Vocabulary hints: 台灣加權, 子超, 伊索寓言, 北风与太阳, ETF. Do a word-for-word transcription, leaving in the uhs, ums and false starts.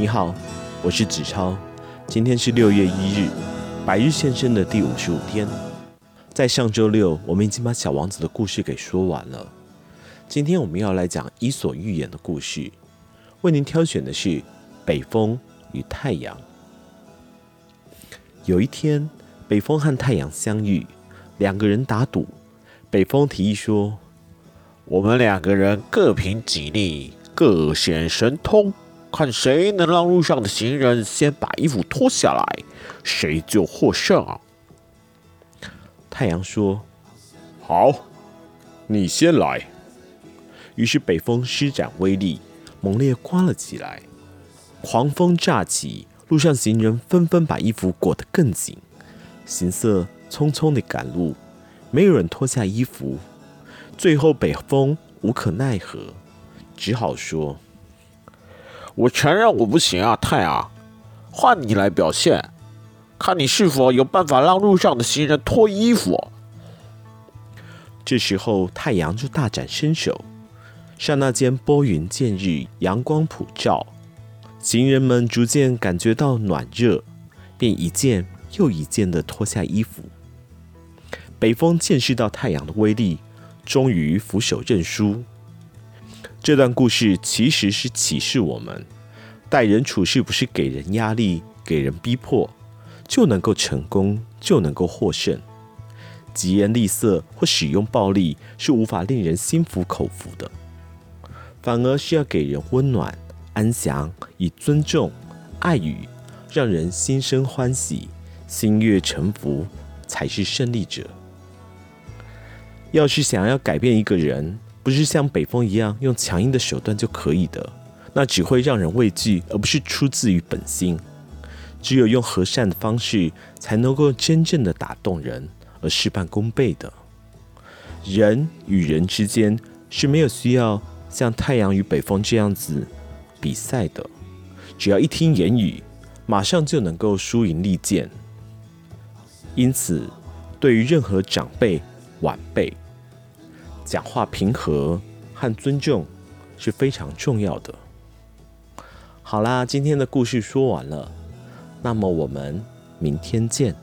你好，我是子超，今天是六月一日，百日献身的第五十五天。在上周六，我们已经把小王子的故事给说完了。今天我们要来讲伊索寓言的故事，为您挑选的是北风与太阳。有一天，北风和太阳相遇，两个人打赌。北风提议说，我们两个人各凭己力，各显神通，看谁能让路上的行人先把衣服脱下来，谁就获胜啊。太阳说，好，你先来。于是北风施展威力，猛烈刮了起来，狂风乍起，路上行人纷纷把衣服裹得更紧，行色匆匆地赶路，没有人脱下衣服。最后北风无可奈何，只好说，我承认我不行啊，太阳，换你来表现，看你是否有办法让路上的行人脱衣服。这时候太阳就大展身手，刹那间拨云见日，阳光普照，行人们逐渐感觉到暖热，便一件又一件地脱下衣服。北风见识到太阳的威力，终于俯首认输。这段故事其实是启示我们，待人处事不是给人压力，给人逼迫，就能够成功，就能够获胜。疾言厉色或使用暴力是无法令人心服口服的，反而是要给人温暖、安详，以尊重、爱语，让人心生欢喜，心悦诚服，才是胜利者。要是想要改变一个人，不是像北风一样用强硬的手段就可以的，那只会让人畏惧，而不是出自于本心。只有用和善的方式，才能够真正的打动人，而事半功倍的。人与人之间是没有需要像太阳与北风这样子比赛的，只要一听言语，马上就能够输赢利剑。因此，对于任何长辈、晚辈，讲话平和和尊重是非常重要的。好啦，今天的故事说完了，那么我们明天见。